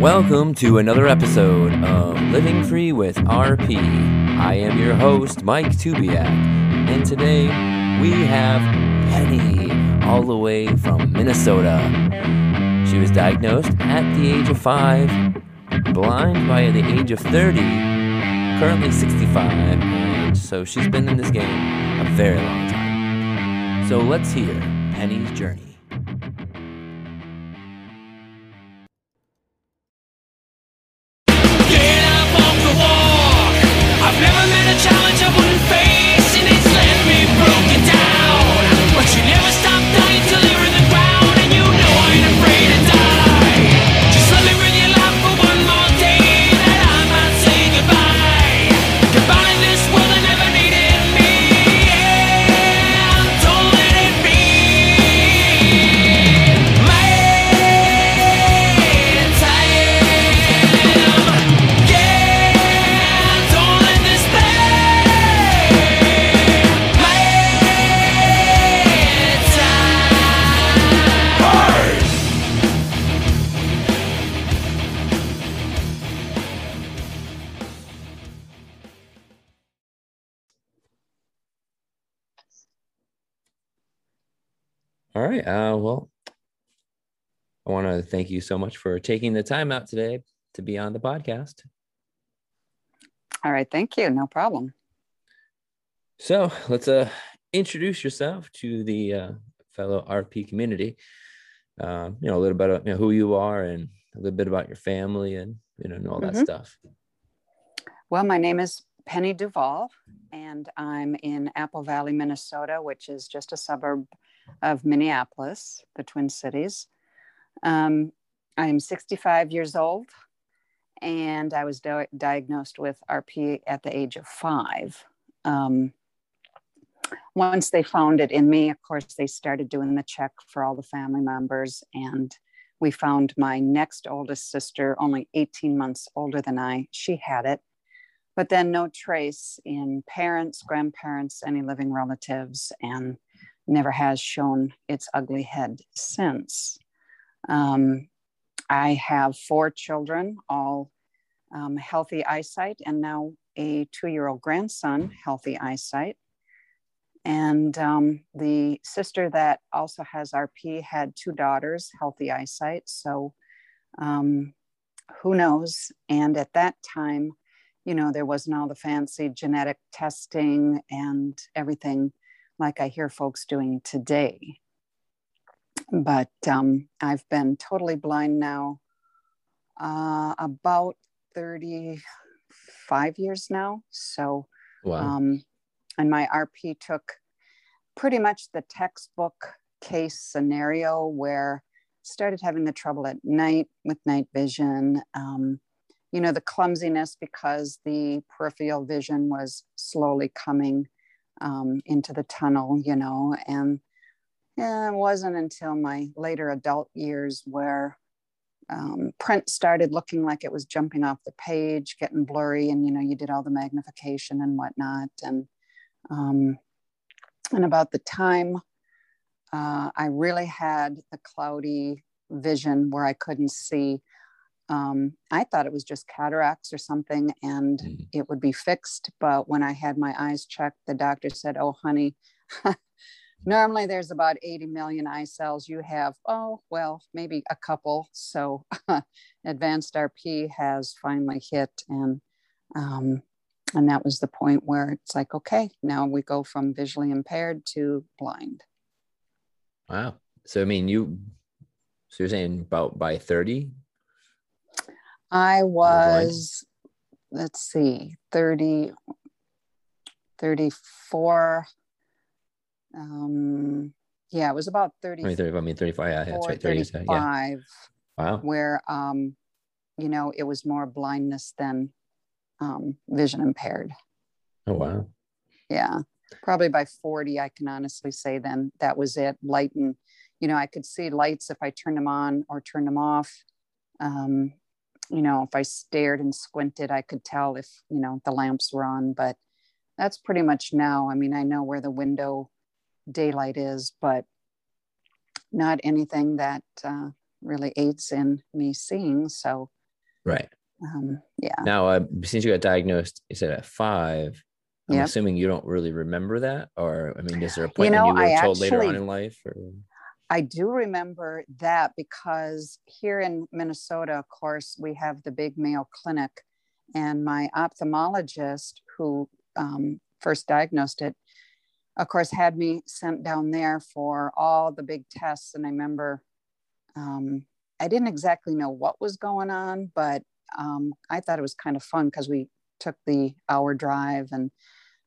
Welcome to another episode of Living Free with RP. I am your host, Mike Tubiak, and today we have Penny, all the way from Minnesota. She was diagnosed at the age of 5, blind by the age of 30, currently 65, and so she's been in this game a very long time. So let's hear Penny's journey. All right. Well, I want to thank you so much for taking the time out today to be on the podcast. All right. Thank you. No problem. So let's introduce yourself to the fellow RP community. A little bit about who you are and a little bit about your family and all that stuff. Well, my name is Penny Duvall, and I'm in Apple Valley, Minnesota, which is just a suburb of Minneapolis, the Twin Cities. I am 65 years old, and I was diagnosed with RP at the age of 5. Once they found it in me, of course, they started doing the check for all the family members, and we found my next oldest sister, only 18 months older than I. She had it, but then no trace in parents, grandparents, any living relatives, and never has shown its ugly head since. I have 4 children, all healthy eyesight, and now a 2-year-old grandson, healthy eyesight. And the sister that also has RP had 2 daughters, healthy eyesight. So who knows? And at that time, there wasn't all the fancy genetic testing and everything like I hear folks doing today. But I've been totally blind now, about 35 years now. So, wow. And my RP took pretty much the textbook case scenario where started having the trouble at night with night vision, the clumsiness because the peripheral vision was slowly coming into the tunnel, and it wasn't until my later adult years where print started looking like it was jumping off the page, getting blurry, and you did all the magnification and whatnot. And and about the time I really had the cloudy vision where I couldn't see, I thought it was just cataracts or something and it would be fixed. But when I had my eyes checked, the doctor said, "Oh, honey, normally there's about 80 million eye cells. You have, maybe a couple." So advanced RP has finally hit. And that was the point where it's like, okay, now we go from visually impaired to blind. Wow. So, you're saying about by 30? I was, 34. It was about 30. 35. Yeah, that's right, 35. Yeah. Wow. Where, it was more blindness than vision impaired. Oh, wow. Yeah. Probably by 40, I can honestly say then that was it. Light and, I could see lights if I turned them on or turned them off. If I stared and squinted, I could tell if, the lamps were on, but that's pretty much now. I know where the window daylight is, but not anything that really aids in me seeing. So Right. Yeah. Now, since you got diagnosed, you said at 5, I'm assuming you don't really remember that, or, I mean, is there a point you were told later on in life? Or? I do remember that, because here in Minnesota, of course, we have the big Mayo Clinic, and my ophthalmologist who first diagnosed it, of course, had me sent down there for all the big tests. And I remember I didn't exactly know what was going on, but I thought it was kind of fun because we took the hour drive and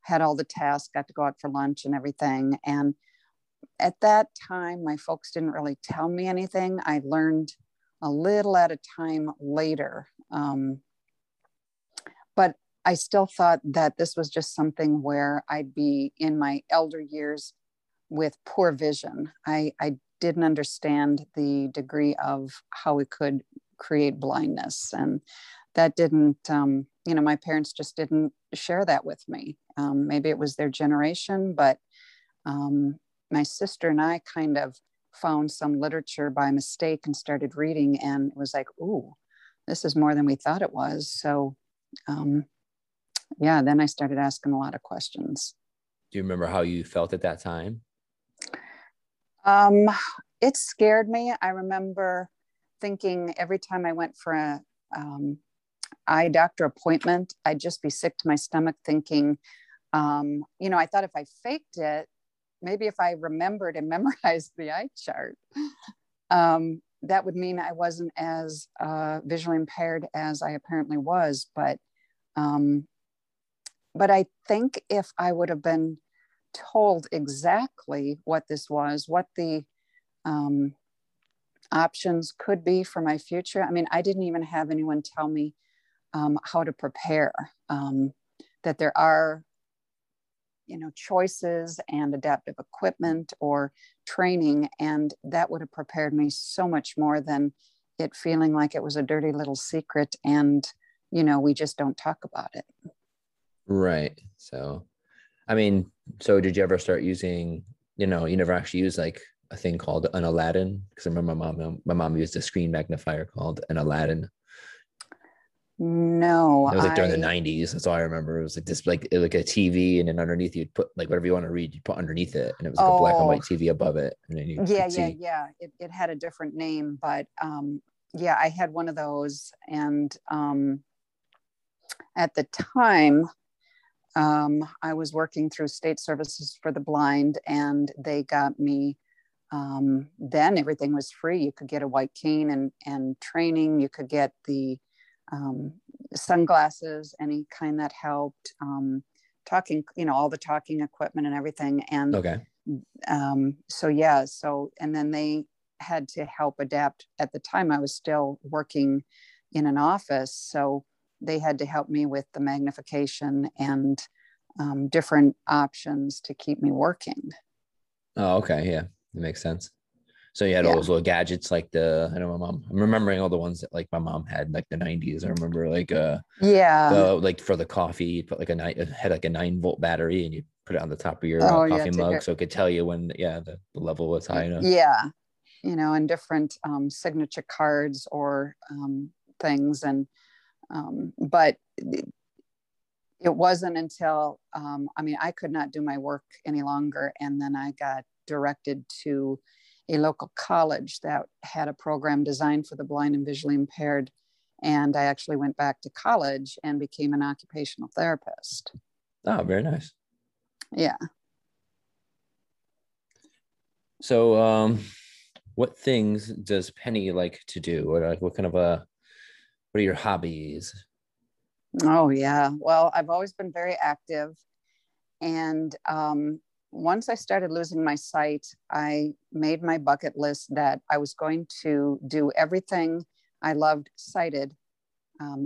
had all the tests, got to go out for lunch and everything. And at that time, my folks didn't really tell me anything. I learned a little at a time later. But I still thought that this was just something where I'd be in my elder years with poor vision. I didn't understand the degree of how it could create blindness. And that didn't, my parents just didn't share that with me. Maybe it was their generation, but my sister and I kind of found some literature by mistake and started reading, and it was like, ooh, this is more than we thought it was. So then I started asking a lot of questions. Do you remember how you felt at that time? It scared me. I remember thinking every time I went for a eye doctor appointment, I'd just be sick to my stomach thinking, I thought if I faked it, maybe if I remembered and memorized the eye chart, that would mean I wasn't as visually impaired as I apparently was. But I think if I would have been told exactly what this was, what the options could be for my future. I mean, I didn't even have anyone tell me how to prepare, that there are, choices and adaptive equipment or training. And that would have prepared me so much more than it feeling like it was a dirty little secret and, we just don't talk about it. Right. So, so did you ever start using, you never actually used like a thing called an Aladdin? Because I remember my mom used a screen magnifier called an Aladdin. No, it was like during the 90s. That's all I remember. It was like this, like a TV, and then underneath you'd put like whatever you want to read, you put underneath it, and it was like a black and white TV above it. And then you could see. It had a different name, but I had one of those, and at the time, I was working through state services for the blind, and they got me. Then everything was free. You could get a white cane and training. You could get the sunglasses, any kind that helped, talking, all the talking equipment and everything. And, and then they had to help adapt. At the time I was still working in an office, so they had to help me with the magnification and, different options to keep me working. Oh, okay. Yeah. That makes sense. So you had all those little gadgets, like I'm remembering all the ones that like my mom had, like the 90s. I remember for the coffee, you put like a 9-volt battery, and you put it on the top of your coffee mug. So it could tell you when, the level was high enough. Yeah. And different, signature cards or, things. And, but it wasn't until, I could not do my work any longer. And then I got directed to a local college that had a program designed for the blind and visually impaired. And I actually went back to college and became an occupational therapist. Oh, very nice. Yeah. So what things does Penny like to do? Or like what are your hobbies? Oh, yeah. Well, I've always been very active. And once I started losing my sight, I made my bucket list that I was going to do everything I loved sighted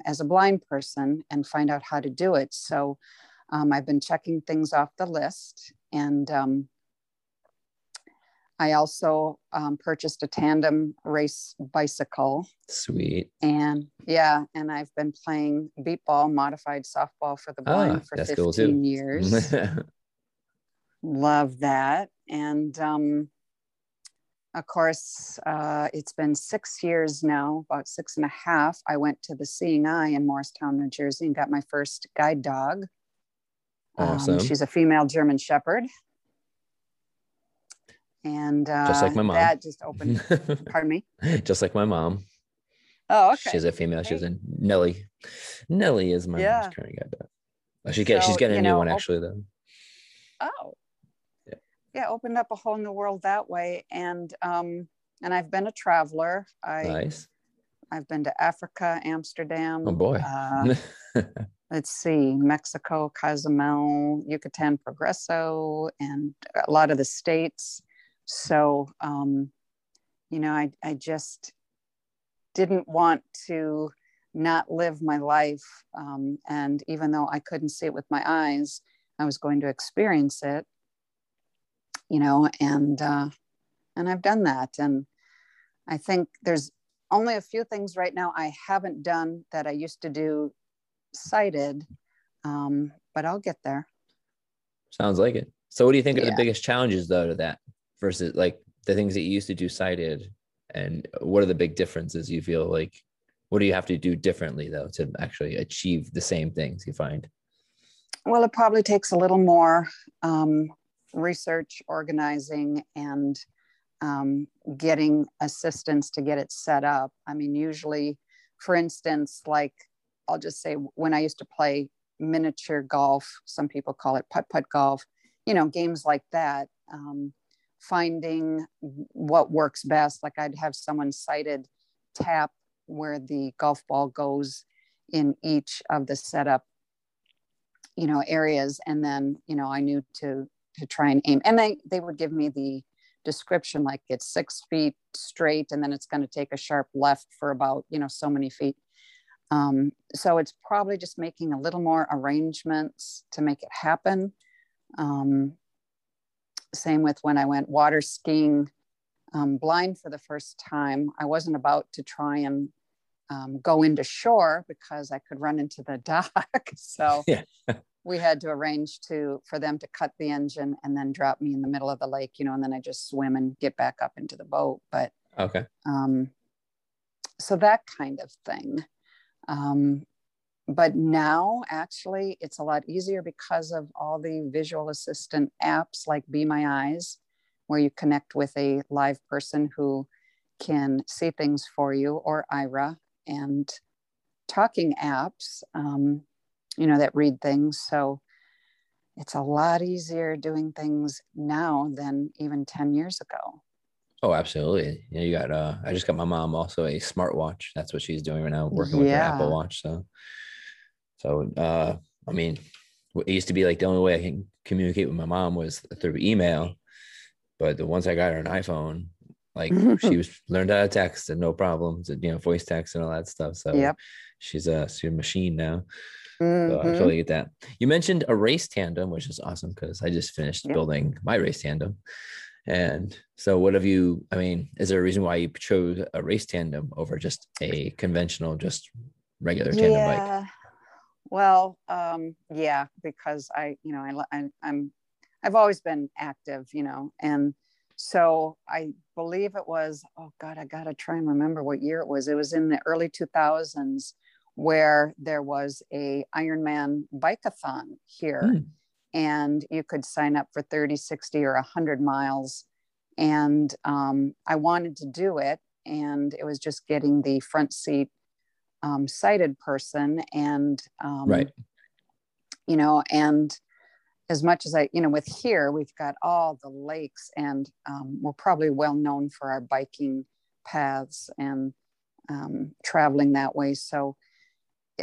as a blind person and find out how to do it. So I've been checking things off the list. And I also purchased a tandem race bicycle. Sweet. And and I've been playing beatball, modified softball for the blind for 15 years. Love that. And Of course, it's been 6 years now, about 6.5. I went to the Seeing Eye in Morristown, New Jersey, and got my first guide dog. Awesome. She's a female German Shepherd. And just like my mom. That just opened. Pardon me? Just like my mom. Oh, okay. She's a female. Hey. She's a Nelly. Nelly is my mom's current guide dog. Oh, she's getting a new one, actually, though. Oh. Yeah, opened up a whole new world that way. And I've been a traveler. Nice. I've been to Africa, Amsterdam. Oh, boy. Let's see, Mexico, Cozumel, Yucatan, Progreso, and a lot of the states. So, I just didn't want to not live my life. And even though I couldn't see it with my eyes, I was going to experience it. And I've done that. And I think there's only a few things right now I haven't done that I used to do sighted, but I'll get there. Sounds like it. So what do you think are the biggest challenges though to that versus like the things that you used to do sighted, and what are the big differences you feel like, what do you have to do differently though to actually achieve the same things you find? Well, it probably takes a little more, research, organizing, and getting assistance to get it set up. I mean, usually, for instance, like I'll just say when I used to play miniature golf, some people call it putt-putt golf, games like that, finding what works best. Like I'd have someone sighted tap where the golf ball goes in each of the setup, areas. And then, I knew to try and aim. And they would give me the description, like it's 6 feet straight, and then it's going to take a sharp left for about, so many feet. So it's probably just making a little more arrangements to make it happen. Same with when I went water skiing blind for the first time. I wasn't about to try and go into shore because I could run into the dock. So yeah. We had to arrange for them to cut the engine and then drop me in the middle of the lake, and then I just swim and get back up into the boat. But okay. So that kind of thing. But now actually it's a lot easier because of all the visual assistant apps like Be My Eyes, where you connect with a live person who can see things for you, or Aira, and talking apps, that read things. So it's a lot easier doing things now than even 10 years ago. Oh, absolutely. You got, I just got my mom also a smartwatch. That's what she's doing right now, working with her Apple Watch. So, I mean, it used to be like the only way I can communicate with my mom was through email, but once I got her an iPhone, like she was learned how to text and no problems, and, voice text and all that stuff. So she's a machine now. Mm-hmm. So I totally get that. You mentioned a race tandem, which is awesome because I just finished building my race tandem. And so what have you, I mean, is there a reason why you chose a race tandem over just a conventional, just regular tandem bike? Well, because I've always been active, and so I believe it was, I got to try and remember what year it was. It was in the early 2000s where there was a Ironman bike-a-thon here. Mm. And you could sign up for 30, 60, or 100 miles. And I wanted to do it. And it was just getting the front seat sighted person. And, and as much as I, with here, we've got all the lakes, and we're probably well known for our biking paths and traveling that way. So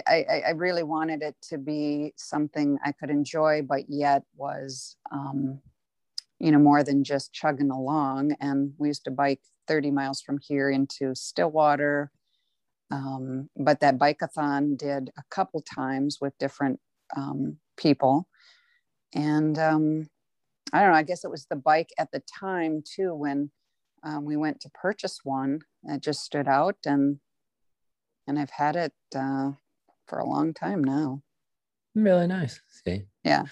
I really wanted it to be something I could enjoy, but yet was, more than just chugging along. And we used to bike 30 miles from here into Stillwater. But that bike-a-thon did a couple times with different people. And I don't know, I guess it was the bike at the time too, when we went to purchase one that just stood out, and I've had it for a long time now. Really nice. See? Yeah.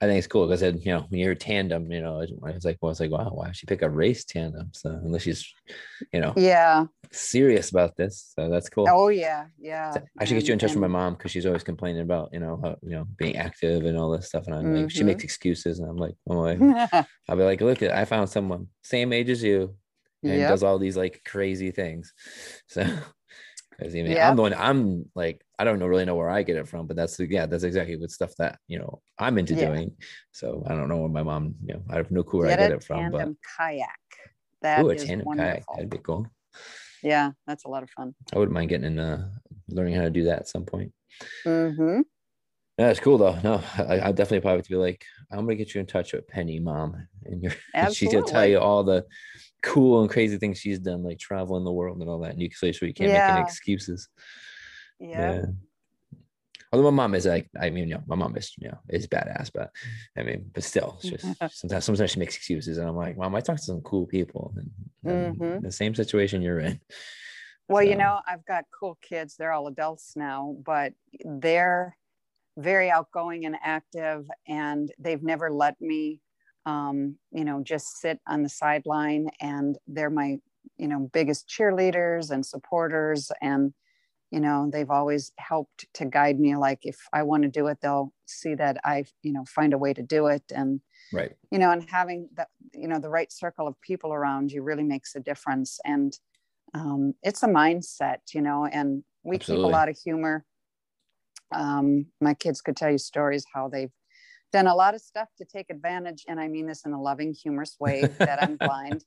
I think it's cool because, you know, when you're a tandem, you know, I was like, wow, why would she pick a race tandem? So unless she's, you know, serious about this. So that's cool. Oh yeah. Yeah. So I should get you in touch with my mom, because she's always complaining about, you know, how, you know, being active and all this stuff. And I'm like, she makes excuses, and I'm like, I'll be like, look, I found someone same age as you and does all these like crazy things. So I'm the one, I'm like, I don't really know where I get it from, but that's that's exactly what stuff that, you know, I'm into doing. So I don't know where my mom, you know, I have no clue where I get it from, but kayak. That is a tandem wonderful. Kayak. That'd be cool. Yeah. That's a lot of fun. I wouldn't mind getting in, learning how to do that at some point. Mm-hmm. Yeah, it's cool though. No, I definitely probably have to be like, I'm going to get you in touch with Penny, mom. And she's going to tell you all the cool and crazy things she's done, like traveling the world and all that. And you can say, so you can't make any excuses. Yeah. Although my mom is like, I mean, you know, my mom is, you know, is badass, but I mean, but still, it's just sometimes she makes excuses, and I'm like, Mom, I talked to some cool people, and the same situation you're in. Well, so, you know, I've got cool kids. They're all adults now, but they're very outgoing and active, and they've never let me, you know, just sit on the sideline, and they're my, you know, biggest cheerleaders and supporters, and you know, they've always helped to guide me. Like if I want to do it, they'll see that I, you know, find a way to do it. And, right. You know, and having that, you know, the right circle of people around you really makes a difference. And it's a mindset, you know, and we keep a lot of humor. My kids could tell you stories, how they've done a lot of stuff to take advantage. And I mean this in a loving, humorous way that I'm blind.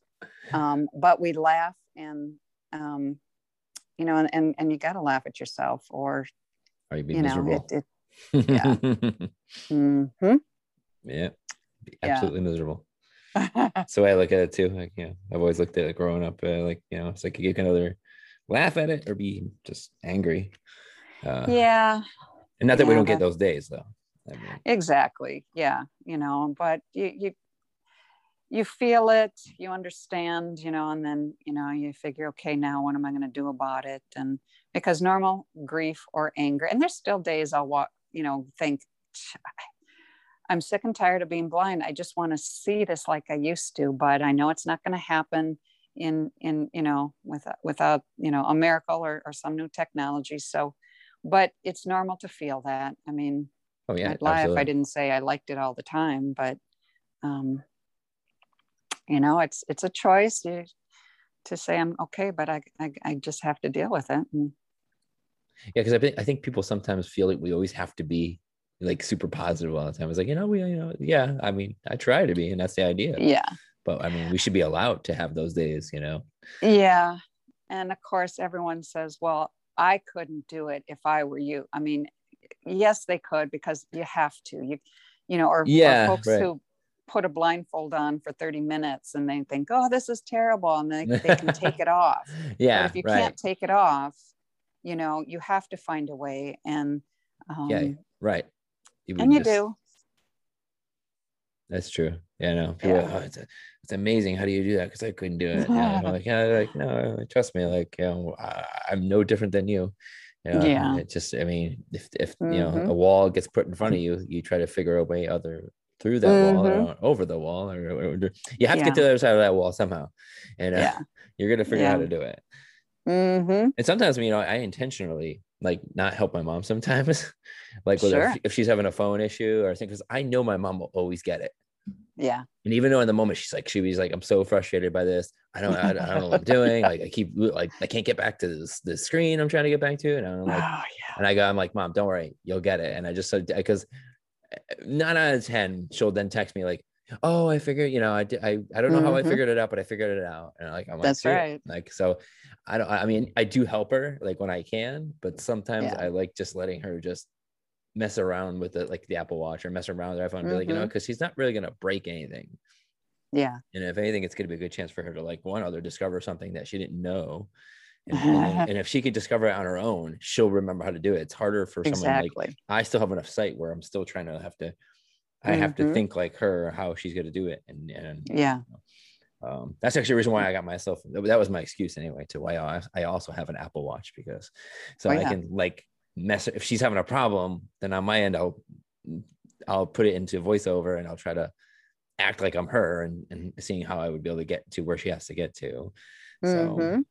But we laugh and, you know, and you got to laugh at yourself, or are you being miserable? Absolutely miserable. That's the way I look at it too. Like, yeah, I've always looked at it growing up. Like, you know, it's like you can either laugh at it or be just angry. And not that we don't get those days though. I mean, exactly. Yeah. You know, but you feel it, you understand, you know, and then, you know, you figure, okay, now what am I going to do about it? And because normal grief or anger, and there's still days I'll walk, you know, think I'm sick and tired of being blind. I just want to see this like I used to, but I know it's not going to happen in, you know, without, you know, a miracle or some new technology. So, but it's normal to feel that. I mean, I'd lie if I didn't say I liked it all the time, but, you know, it's a choice to say I'm okay, but I just have to deal with it. And... yeah, because I think people sometimes feel like we always have to be like super positive all the time. It's like, you know, I mean, I try to be, and that's the idea. Yeah. But I mean, we should be allowed to have those days, you know? Yeah. And of course, everyone says, well, I couldn't do it if I were you. I mean, yes, they could, because you have to, or folks who put a blindfold on for 30 minutes and they think, oh, this is terrible. And they can take it off. Yeah. But if you can't take it off, you know, you have to find a way. And, you do. That's true. Yeah, no. People, it's amazing. How do you do that? Cause I couldn't do it. Yeah. And I'm like, no, trust me. Like, you know, I'm no different than you. You know, yeah. It just, I mean, if you know, a wall gets put in front of you, you try to figure a way through that wall or over the wall, or you have to get to the other side of that wall somehow, and you're gonna figure out how to do it. And sometimes, you know, I intentionally like not help my mom sometimes, like if she's having a phone issue or because I know my mom will always get it. Yeah. And even though in the moment she was like, I'm so frustrated by this. I don't know what I'm doing. Like I can't get back to the screen I'm trying to get back to. And I'm like, and I'm like, Mom, don't worry, you'll get it. And I just said, because 9 out of 10, she'll then text me like, "Oh, I figured, you know, I don't know how I figured it out, but I figured it out." And like, I'm like, that's right. Like, so I do help her like when I can, but sometimes I like just letting her just mess around with it, like the Apple Watch, or mess around with her iPhone, and be like, you know, because she's not really gonna break anything. Yeah. And if anything, it's gonna be a good chance for her to like discover something that she didn't know. And if she could discover it on her own, she'll remember how to do it. It's harder for someone like I still have enough sight where I'm still trying to have to think like her, how she's going to do it. And that's actually the reason why I got myself. That was my excuse anyway, to why I also have an Apple Watch, because I can like mess. If she's having a problem, then on my end, I'll I'll put it into voiceover and I'll try to act like I'm her and seeing how I would be able to get to where she has to get to. Mm-hmm.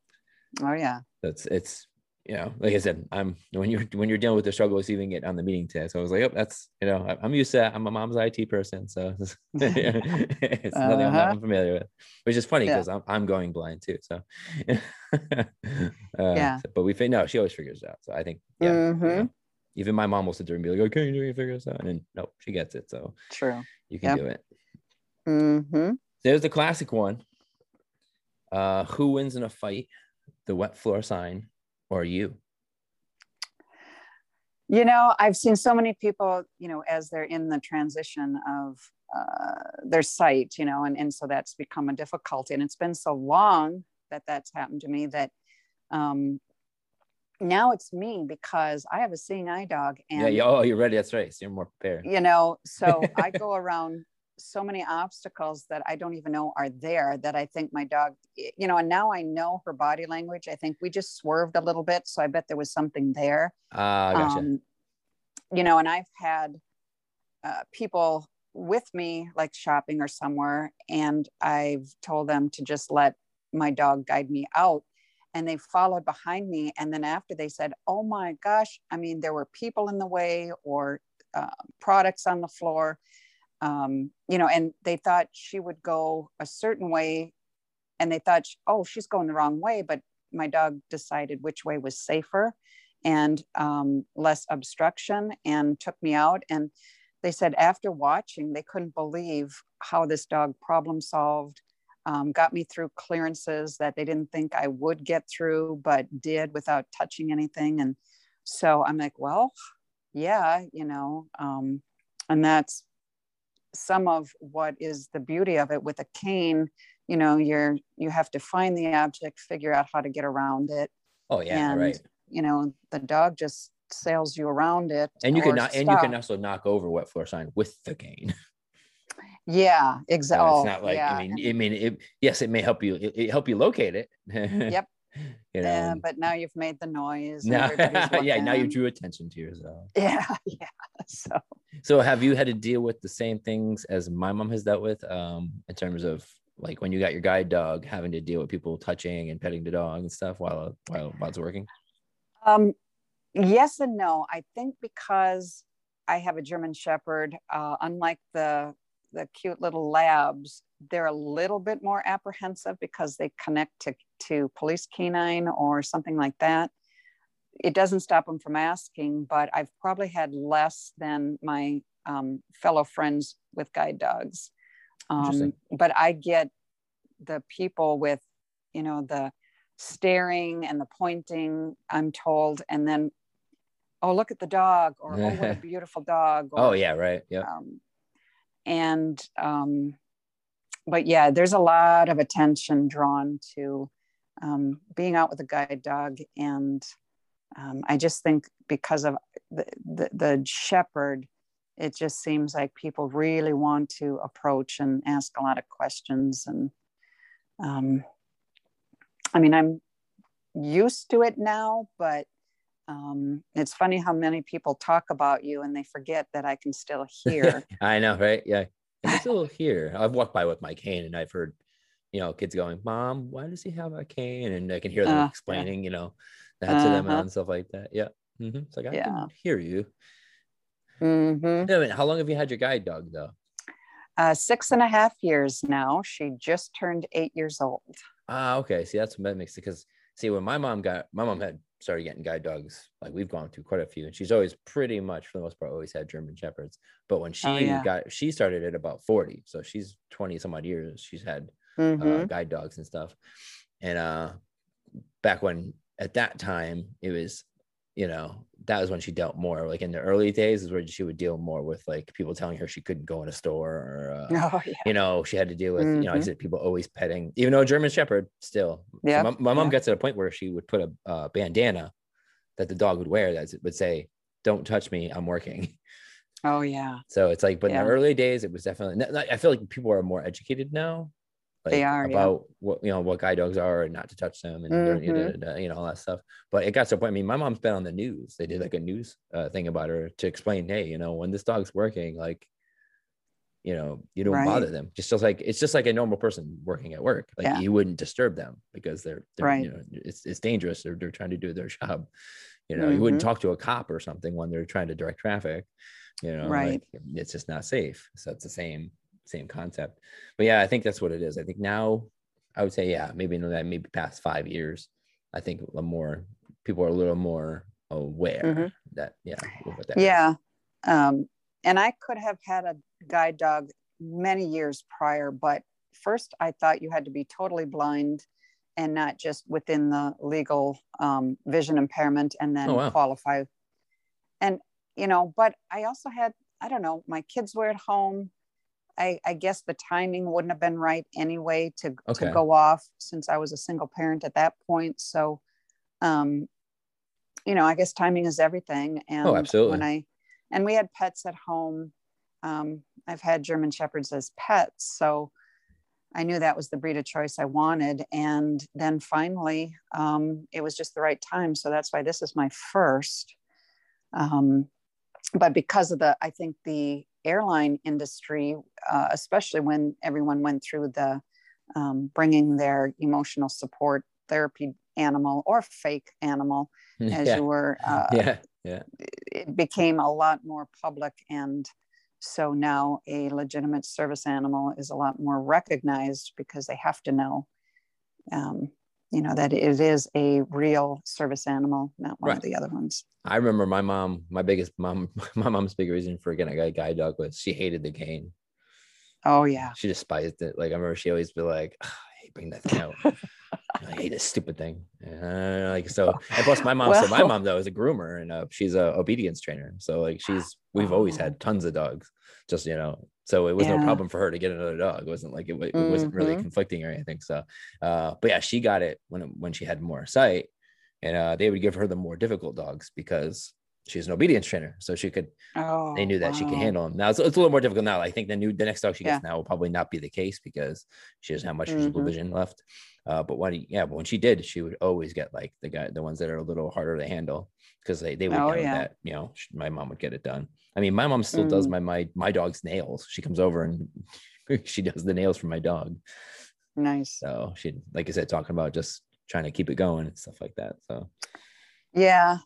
So, oh yeah. It's, you know, like I said, when you're dealing with the struggle of receiving it on the meeting today. So I was like, oh, that's, you know, I'm used to that. I'm a mom's IT person. So it's nothing I'm not familiar with, which is funny because I'm going blind too. So, but she always figures it out. So I think, you know, even my mom will sit there and be like, okay, you figure this out. And then, nope, she gets it. So true. You can do it. Mm-hmm. There's the classic one. Who wins in a fight? The wet floor sign or you? You know, I've seen so many people, you know, as they're in the transition of their sight, you know, and so that's become a difficulty. And it's been so long that that's happened to me that now it's me, because I have a seeing eye dog. And you're ready. That's right. So you're more prepared. You know, so I go around so many obstacles that I don't even know are there, that I think my dog, you know, and now I know her body language. I think we just swerved a little bit. So I bet there was something there. Gotcha. You know, and I've had people with me like shopping or somewhere, and I've told them to just let my dog guide me out. And they followed behind me. And then after, they said, oh my gosh, I mean, there were people in the way or products on the floor. You know, and they thought she would go a certain way, and they thought, oh, she's going the wrong way. But my dog decided which way was safer and less obstruction, and took me out. And they said after watching, they couldn't believe how this dog problem solved, got me through clearances that they didn't think I would get through, but did without touching anything. And so I'm like, well, yeah, you know, and that's some of what is the beauty of it. With a cane, you know, you have to find the object, figure out how to get around it. Oh yeah. And, right. You know, the dog just sails you around it. And you can also knock over wet floor sign with the cane. Yeah, exactly. It's not like, yeah. It may help you, it help you locate it. Yep. You know, but now you've made the noise. Now, now you drew attention to yourself. Yeah. So have you had to deal with the same things as my mom has dealt with, in terms of like when you got your guide dog, having to deal with people touching and petting the dog and stuff while it's working? Yes and no. I think because I have a German Shepherd, unlike the cute little labs, they're a little bit more apprehensive because they connect to police canine or something like that. It doesn't stop them from asking, but I've probably had less than my fellow friends with guide dogs. But I get the people with, you know, the staring and the pointing, I'm told, and then, oh, look at the dog, or oh, what a beautiful dog. Or, oh yeah, right, yeah. But yeah, there's a lot of attention drawn to being out with a guide dog. And I just think because of the shepherd, it just seems like people really want to approach and ask a lot of questions. And I mean, I'm used to it now, but it's funny how many people talk about you and they forget that I can still hear. I know, right? Yeah. I'm still here. I've walked by with my cane and I've heard, you know, kids going, Mom, why does he have a cane? And I can hear them explaining, you know, that to them and stuff like that. Yeah. Mm-hmm. It's like, I can hear you. Mm-hmm. Wait, how long have you had your guide dog though? 6.5 years now. She just turned 8 years old. Okay. See, that's what that makes it. Because see, when my mom started getting guide dogs, like we've gone through quite a few, and she's always pretty much for the most part always had German Shepherds. But when she started at about 40, so she's 20 some odd years she's had guide dogs and stuff. And back when at that time it was, you know, that was when she dealt more, like in the early days is where she would deal more with like people telling her she couldn't go in a store, or you know, she had to deal with, you know, I said people always petting, even though German Shepherd still. Yeah. So my mom got to the point where she would put a bandana that the dog would wear that would say, "Don't touch me, I'm working." Oh yeah. So it's like, but in the early days, it was definitely. I feel like people are more educated now like they are, about what, you know, what guide dogs are and not to touch them and you know, all that stuff. But it got to a point, I mean, my mom's been on the news. They did like a news thing about her to explain, hey, you know, when this dog's working, like, you know, you don't bother them. Just like, it's just like a normal person working at work. Like you wouldn't disturb them because they're you know, it's dangerous. They're trying to do their job. You know, you wouldn't talk to a cop or something when they're trying to direct traffic, you know, like, it's just not safe. So it's the same concept. But yeah, I think that's what it is. I think now I would say, yeah, maybe past 5 years, I think people are a little more aware that, yeah. And I could have had a guide dog many years prior, but first I thought you had to be totally blind and not just within the legal vision impairment and then qualify. And, you know, but I also had, I don't know, my kids were at home. I guess the timing wouldn't have been right anyway to go off since I was a single parent at that point. So, you know, I guess timing is everything. And absolutely. And we had pets at home. I've had German Shepherds as pets. So I knew that was the breed of choice I wanted. And then finally, it was just the right time. So that's why this is my first. But because of I think the airline industry, especially when everyone went through the bringing their emotional support therapy animal or fake animal, as you were, it became a lot more public. And so now a legitimate service animal is a lot more recognized because they have to know, you know, that it is a real service animal, not one of the other ones. I remember my mom's big reason for getting a guide dog was she hated the cane. Oh yeah. She despised it. Like I remember she always be like, oh, I hate bringing that thing out. I hate this stupid thing. And plus my mom, my mom though is a groomer and she's a obedience trainer. So like we've always had tons of dogs, just, you know, so it was no problem for her to get another dog. It wasn't like, it wasn't really conflicting or anything. So, but yeah, she got it when she had more sight and they would give her the more difficult dogs because she's an obedience trainer. So she could, they knew that she could handle them. Now it's a little more difficult now. I think the next dog she gets now will probably not be the case because she doesn't have much visible vision left. But when she did, she would always get like the ones that are a little harder to handle because they would know that, you know, my mom would get it done. I mean, my mom still does my dog's nails. She comes over and she does the nails for my dog. Nice. So she, like I said, talking about just trying to keep it going and stuff like that. So. Yeah.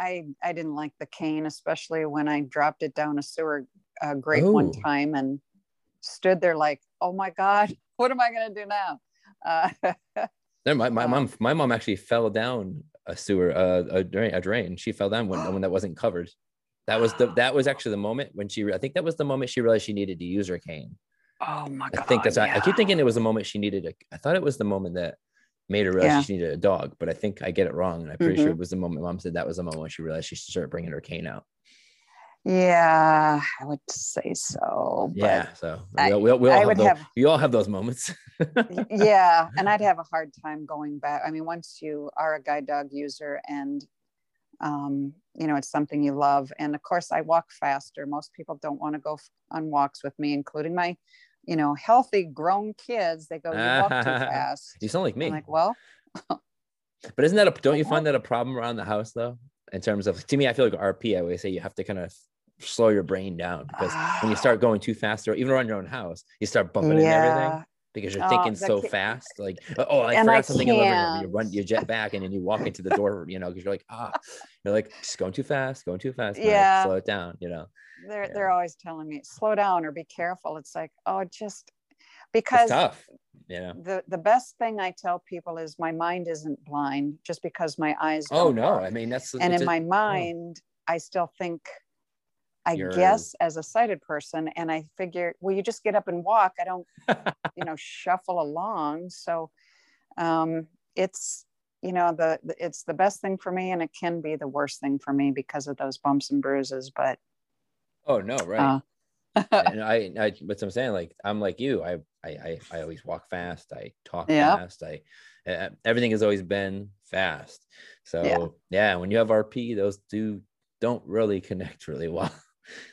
I didn't like the cane, especially when I dropped it down a sewer grate one time and stood there like, oh my God, what am I going to do now? My mom actually fell down a sewer, a drain. She fell down when that wasn't covered. That was actually the moment when I think that was the moment she realized she needed to use her cane. Oh my God. I think that's, I keep thinking it was the moment I thought it was the moment that made her realize she needed a dog, but I think I get it wrong. And I'm pretty sure it was the moment mom said that was the moment when she realized she should start bringing her cane out. Yeah, I would say so. But yeah, so you all have those moments. Yeah, and I'd have a hard time going back. I mean, once you are a guide dog user and, you know, it's something you love. And of course, I walk faster. Most people don't want to go on walks with me, including my, you know, healthy grown kids. They go, you walk too fast. You sound like me. I'm like, well. But isn't that don't you find that a problem around the house, though? In terms of, to me, I feel like RP, I always say you have to kind of slow your brain down because when you start going too fast or even around your own house, you start bumping into everything because you're thinking so fast. Like, oh, I forgot something in the living room. You jet back and then you walk into the door, you know, because you're like, you're like, just going too fast. Yeah. Slow it down, you know. They're always telling me, slow down or be careful. It's like, because it's tough. You know, the best thing I tell people is my mind isn't blind just because my eyes don't work. I mean in my mind I still think I guess as a sighted person, and I figure, well, you just get up and walk. I don't you know, shuffle along. So it's, you know, it's the best thing for me, and it can be the worst thing for me because of those bumps and bruises, but and I what I'm saying, like, I'm like you, I always walk fast. I talk fast. Everything has always been fast. So when you have RP, those don't really connect really well.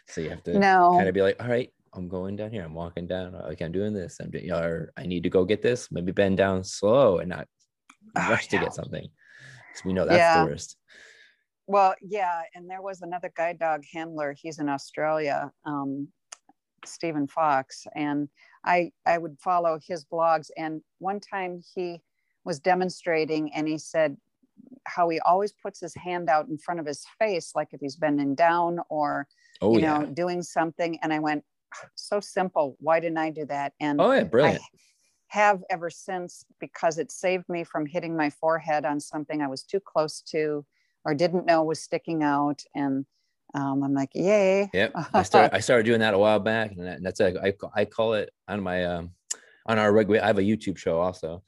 So you have to kind of be like, all right, I'm going down here, I'm walking down, like I'm doing this, I'm doing, or I need to go get this, maybe bend down slow and not rush to get something, because we know that's the worst. Well, yeah, and there was another guide dog handler. He's in Australia, Stephen Fox, and I would follow his blogs. And one time he was demonstrating, and he said how he always puts his hand out in front of his face, like if he's bending down or know, doing something. And I went, so simple. Why didn't I do that? And brilliant. I have ever since, because it saved me from hitting my forehead on something I was too close to or didn't know was sticking out. And I'm like, yay. Yep. I started doing that a while back. And, that's like, I call it on my, on our regular, I have a YouTube show also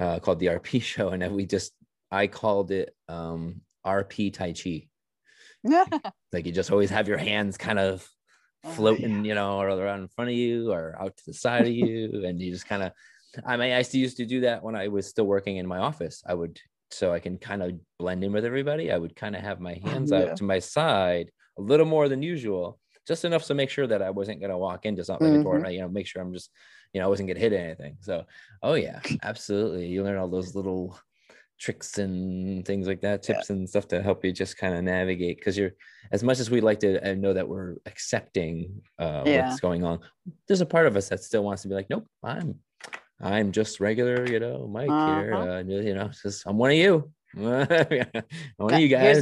called the RP show. And we just, I called it RP Tai Chi. Like you just always have your hands kind of floating, you know, or around in front of you or out to the side of you. And you just kind of, I mean, I used to do that when I was still working in my office. I would, so I can kind of blend in with everybody, I would kind of have my hands out to my side a little more than usual, just enough to make sure that I wasn't going to walk into something like a door, you know, make sure I'm just, you know, I wasn't get hit at anything. So, oh yeah, absolutely. You learn all those little tricks and things like that, tips and stuff to help you just kind of navigate, because you're, as much as we like to know that we're accepting what's going on, there's a part of us that still wants to be like, nope, I'm just regular, you know, Mike here, you know, just, I'm one of you. One of you guys.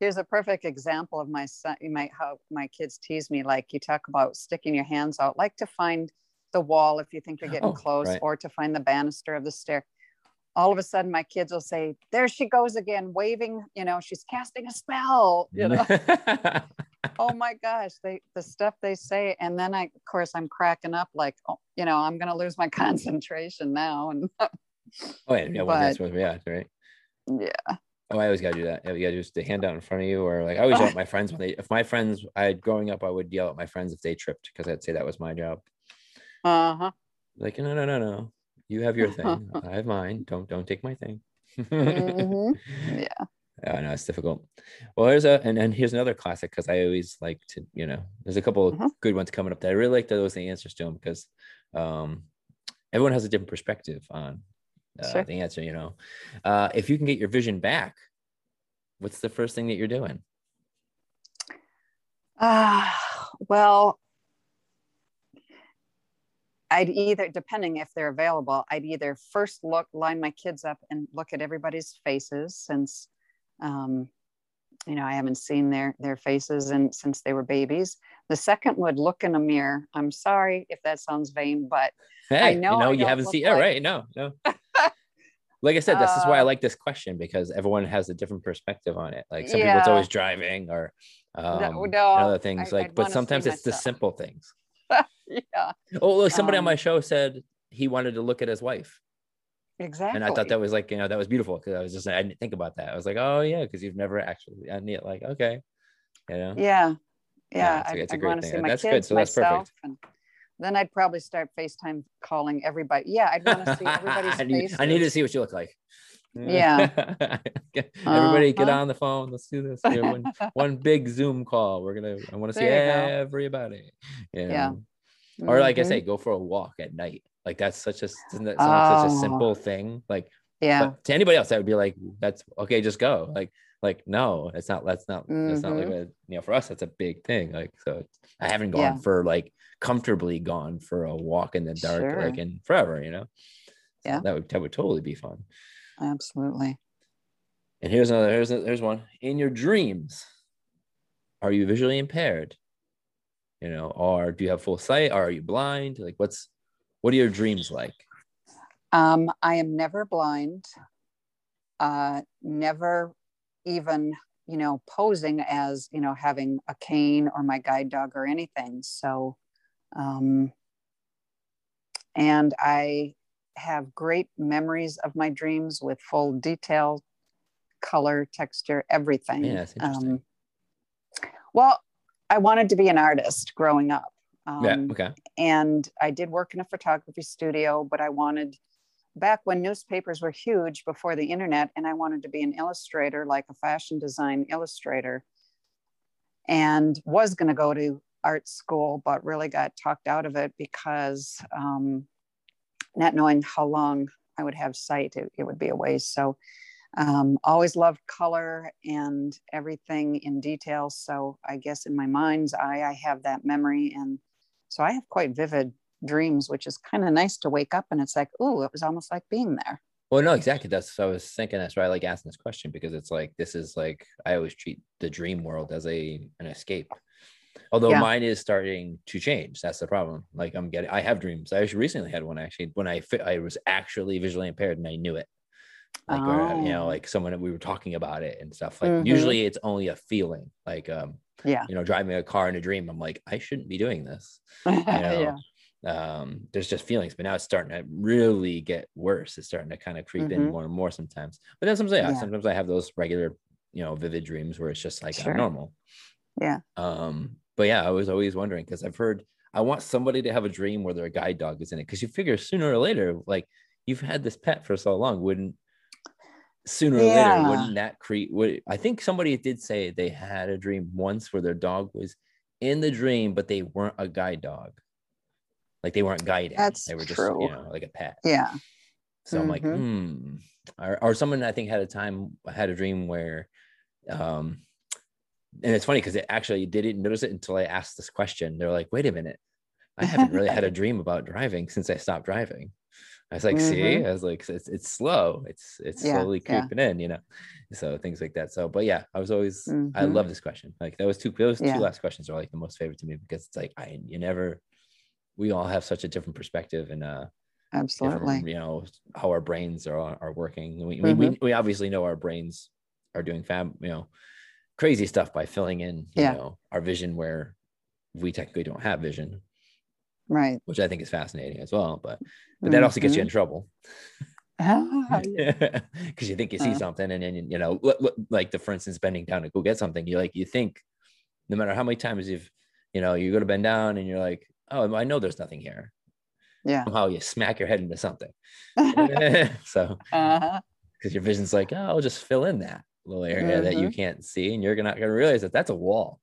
Here's a perfect example of my son. How my kids tease me, like you talk about sticking your hands out, like to find the wall if you think you're getting close, or to find the banister of the stair. All of a sudden, my kids will say, there she goes again, waving, you know, she's casting a spell, you know. Oh my gosh, the stuff they say. And then I, of course, I'm cracking up like, oh, you know, I'm going to lose my concentration now. And that's what we had, right? Yeah. Oh, I always got to do that. You got to just the hand out in front of you, or like I always yell at my friends when if my friends, growing up, I would yell at my friends if they tripped, because I'd say that was my job. Like, no. You have your thing. I have mine. Don't take my thing. Yeah. I know it's difficult. Well, there's here's another classic, because I always like to, you know, there's a couple of good ones coming up that I really like the answers to them, because everyone has a different perspective on the answer, you know. If you can get your vision back, what's the first thing that you're doing? Well, I'd either, depending if they're available, I'd either first line my kids up and look at everybody's faces, since you know, I haven't seen their faces and since they were babies. The second would look in a mirror. I'm sorry if that sounds vain, but hey, I know, you haven't seen no. Like I said, this is why I like this question, because everyone has a different perspective on it. Like some people, it's always driving or other things, but sometimes it's the simple things. Yeah. Oh, look, somebody on my show said he wanted to look at his wife. Exactly. And I thought that was like, you know, that was beautiful, because I didn't think about that. I was like, oh yeah, because you've never actually, I need, like, okay, you know. Yeah. I'd want to see my kids, myself, and then I'd probably start FaceTime calling everybody. Yeah, I'd want to see everybody's faces. I need to see what you look like. Yeah. Everybody get on the phone. Let's do this. One big Zoom call. I want to see everybody. You know? Yeah. Or like I say, go for a walk at night. Like that's such a simple thing. Like, but to anybody else, I would be like, that's okay, just go. Like, no, that's not like a, you know, for us, that's a big thing. Like, so I haven't gone for like comfortably gone for a walk in the dark, like in forever, you know? Yeah. So that would totally be fun. Absolutely. And here's another, there's one. In your dreams, are you visually impaired? You know, or do you have full sight? Or are you blind? Like what are your dreams like? I am never blind, never even, you know, posing as, you know, having a cane or my guide dog or anything. So, and I have great memories of my dreams with full detail, color, texture, everything. Yeah, that's interesting. Well, I wanted to be an artist growing up. And I did work in a photography studio, but I wanted, back when newspapers were huge before the internet, and I wanted to be an illustrator, like a fashion design illustrator, and was going to go to art school, but really got talked out of it because not knowing how long I would have sight, it would be a waste. So always loved color and everything in detail. So I guess in my mind's eye, I have that memory. And so I have quite vivid dreams, which is kind of nice to wake up and it's like, oh, it was almost like being there. Well, no, exactly. That's what I was thinking. That's why I like asking this question, because it's like, this is like, I always treat the dream world as an escape. Although mine is starting to change. That's the problem. Like I have dreams. I actually recently had one actually when I was actually visually impaired and I knew it. Like, or, you know, like someone, we were talking about it and stuff. Like usually it's only a feeling, like, you know, driving a car in a dream. I'm like, I shouldn't be doing this. You know? There's just feelings, but now it's starting to really get worse. It's starting to kind of creep in more and more sometimes, but then sometimes, sometimes I have those regular, you know, vivid dreams where it's just like abnormal. Yeah. But yeah, I was always wondering, because I've heard, I want somebody to have a dream where their guide dog is in it. Because you figure sooner or later, like you've had this pet for so long, wouldn't I think somebody did say they had a dream once where their dog was in the dream, but they weren't a guide dog. Like they weren't guided. They were just, you know, like a pet. Yeah. So I'm like, Or someone I think had a dream where, and it's funny because it actually didn't notice it until I asked this question. They're like, wait a minute, I haven't really had a dream about driving since I stopped driving. I was like, see, I was like, it's slow. It's slowly creeping in, you know? So things like that. So, but yeah, I was always, I love this question. Like those two last questions are like the most favorite to me, because it's like, we all have such a different perspective and absolutely, you know, how our brains are working. We obviously know our brains are doing you know, crazy stuff by filling in, you know, our vision where we technically don't have vision. Right. Which I think is fascinating as well. But that also gets you in trouble. Because you think you see something and then, you know, like for instance, bending down to go get something, you think no matter how many times you go to bend down and you're like, oh, I know there's nothing here. Yeah. Somehow you smack your head into something. So, because your vision's like, oh, I'll just fill in that little area that you can't see. And you're not going to realize that that's a wall.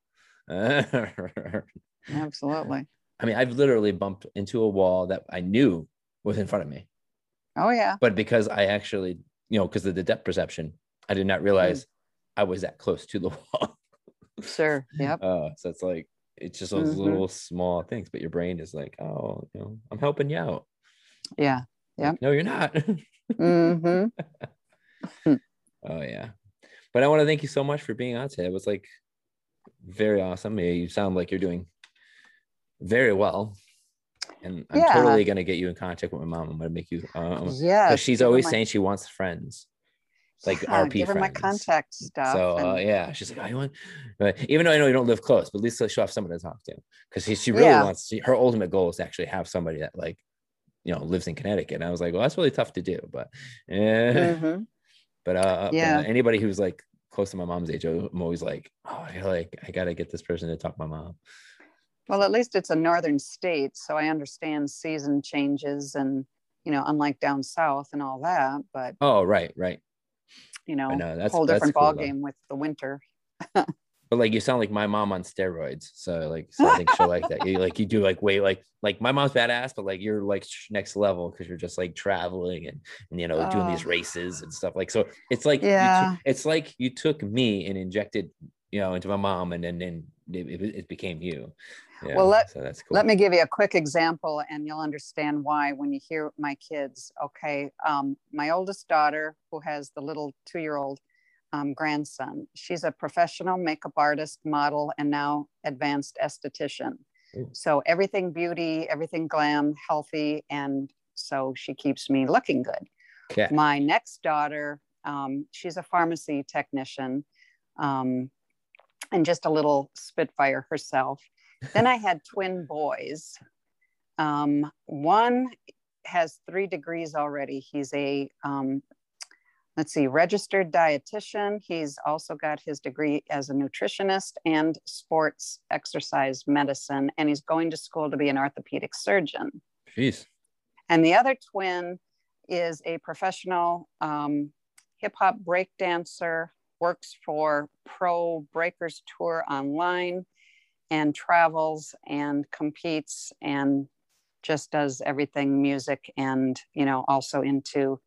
Absolutely. I mean, I've literally bumped into a wall that I knew was in front of me. Oh, yeah. But because I actually, you know, because of the depth perception, I did not realize I was that close to the wall. Sure. Yep. So it's like, it's just those little small things, but your brain is like, oh, you know, I'm helping you out. Yeah. Yeah. Like, no, you're not. Oh, yeah. But I want to thank you so much for being on today. It was like very awesome. You sound like you're doing very well, and I'm totally going to get you in contact with my mom. I'm going to make you she's always saying she wants friends, like RP give her friends. My contact stuff. So she's like, even though I know you don't live close, but at least she'll have someone to talk to, because she really wants her ultimate goal is to actually have somebody that, like, you know, lives in Connecticut. And I was like, well, that's really tough to do, but but anybody who's like close to my mom's age, I'm always like, oh, I feel like I gotta get this person to talk to my mom. Well, at least it's a northern state, so I understand season changes and, you know, unlike down south and all that, but... Oh, right. You know, that's a whole different ballgame with the winter. But, like, you sound like my mom on steroids, so, like, so I think she'll like that. You do, my mom's badass, but, like, you're, like, next level, because you're just, like, traveling and you know, doing these races and stuff. Like, so it's like... Yeah. It's like you took me and injected, you know, into my mom, and then it became you. Yeah, well, that's cool. Let me give you a quick example and you'll understand why when you hear my kids. Okay. My oldest daughter, who has the little 2-year-old grandson, she's a professional makeup artist, model, and now advanced esthetician. Ooh. So everything beauty, everything glam, healthy. And so she keeps me looking good. Yeah. My next daughter, she's a pharmacy technician. And just a little spitfire herself. Then I had twin boys. One has 3 degrees already. He's a, registered dietitian. He's also got his degree as a nutritionist and sports exercise medicine. And he's going to school to be an orthopedic surgeon. Jeez. And the other twin is a professional hip hop break dancer. Works for Pro Breakers Tour online. and travels and competes and just does everything music, and, you know, also into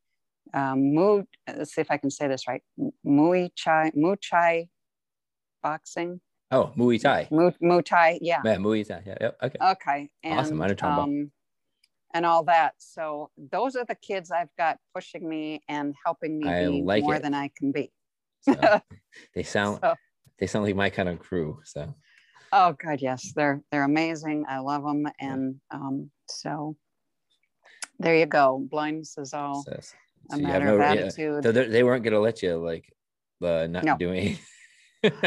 let's see if I can say this right, Muay Thai boxing. Oh, Muay Thai. Muay Thai, yeah. Yeah, Muay Thai, yeah, yep, okay. Okay. And, awesome, I know Tom and all that. So those are the kids I've got pushing me and helping me be more than I can be. So, they sound like my kind of crew, so. Oh, God, yes, they're amazing. I love them, and so there you go. Blindness is all a matter of attitude. Yeah. They weren't going to let you, like, not do anything.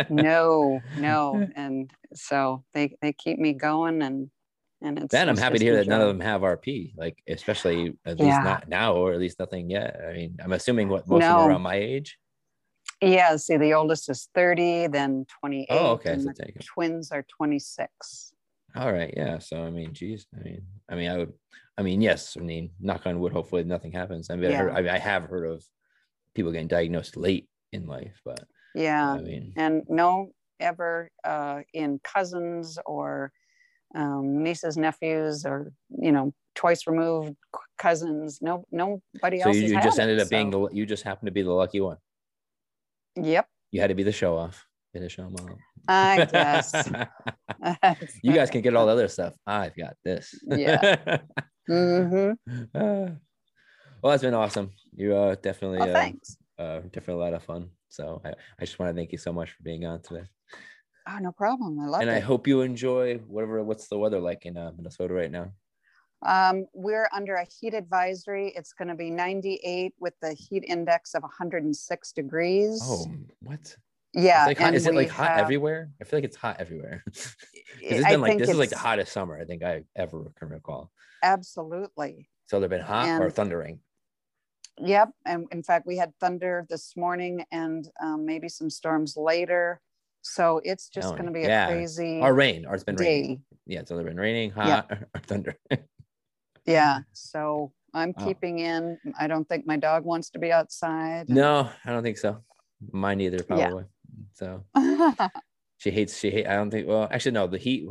no, and so they keep me going, and it's then I'm happy to hear that none of them have RP, like, especially at least not now, or at least nothing yet. I mean, I'm assuming most of them are around my age. Yeah, see, the oldest is 30, then 28. Oh, okay. And so the twins are 26. All right, yeah. So I mean, geez, I mean, knock on wood, hopefully nothing happens. I have heard of people getting diagnosed late in life, but yeah, I mean, and no ever in cousins or nieces, nephews, or, you know, twice removed cousins. Nobody else. So you just you just happened to be the lucky one. Yep. You had to be the show off. Been a show off. I guess. You guys can get all the other stuff. I've got this. Yeah. Mm-hmm. Well, that's been awesome. You definitely. Oh, thanks. Definitely a lot of fun. So I just want to thank you so much for being on today. Oh, no problem. I love it. And I hope you enjoy what's the weather like in Minnesota right now? We're under a heat advisory. It's going to be 98 with the heat index of 106 degrees. Oh, what? Yeah. Is it like hot everywhere? I feel like it's hot everywhere. This is like the hottest summer I think I ever can recall. Absolutely. So they've been hot or thundering. Yep. And in fact, we had thunder this morning and maybe some storms later. So it's just going to be a crazy raining. Yeah, it's only been raining, hot, or thunder. Yeah, so I'm keeping in. I don't think my dog wants to be outside. No, I don't think so. Mine either, probably. Yeah. So I don't think, well, actually, no, the heat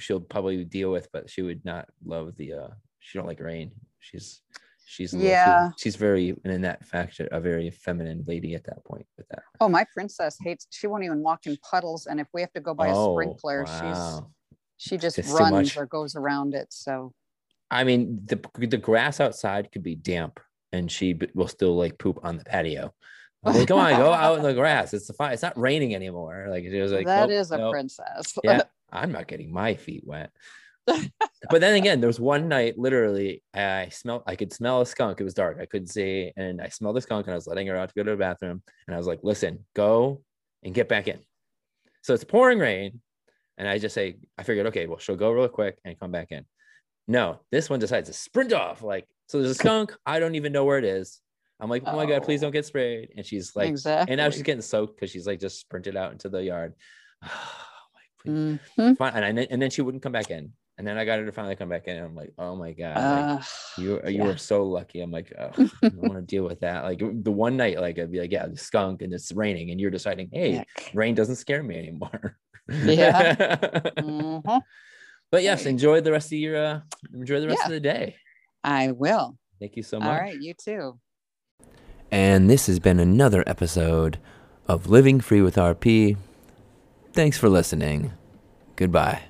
she'll probably deal with, but she would not love she don't like rain. She's very, and in that fact, a very feminine lady at that point with that. Oh, my princess she won't even walk in puddles. And if we have to go by a sprinkler, she just runs or goes around it. So, I mean, the grass outside could be damp and she will still like poop on the patio. I'm like, come on, go out in the grass. It's fine. It's not raining anymore. Like it was like, that is a princess. Yeah, I'm not getting my feet wet. But then again, there was one night, literally, I could smell a skunk. It was dark. I couldn't see. And I smelled the skunk and I was letting her out to go to the bathroom. And I was like, listen, go and get back in. So it's pouring rain. And I figured, okay, well, she'll go real quick and come back in. No, this one decides to sprint off. Like, so there's a skunk. I don't even know where it is. I'm like, oh my God, please don't get sprayed. And she's like, exactly. And now she's getting soaked because she's like, just sprinted out into the yard. Mm-hmm. Fine. And then she wouldn't come back in. And then I got her to finally come back in, and I'm like, "Oh my God, like, you were so lucky." I'm like, "Oh, I don't want to deal with that." Like the one night, like I'd be like, "Yeah, the skunk, and it's raining," and you're deciding, "Hey, rain doesn't scare me anymore." Yeah. Mm-hmm. But yes, enjoy the rest of the day. I will. Thank you so much. All right, you too. And this has been another episode of Living Free with RP. Thanks for listening. Goodbye.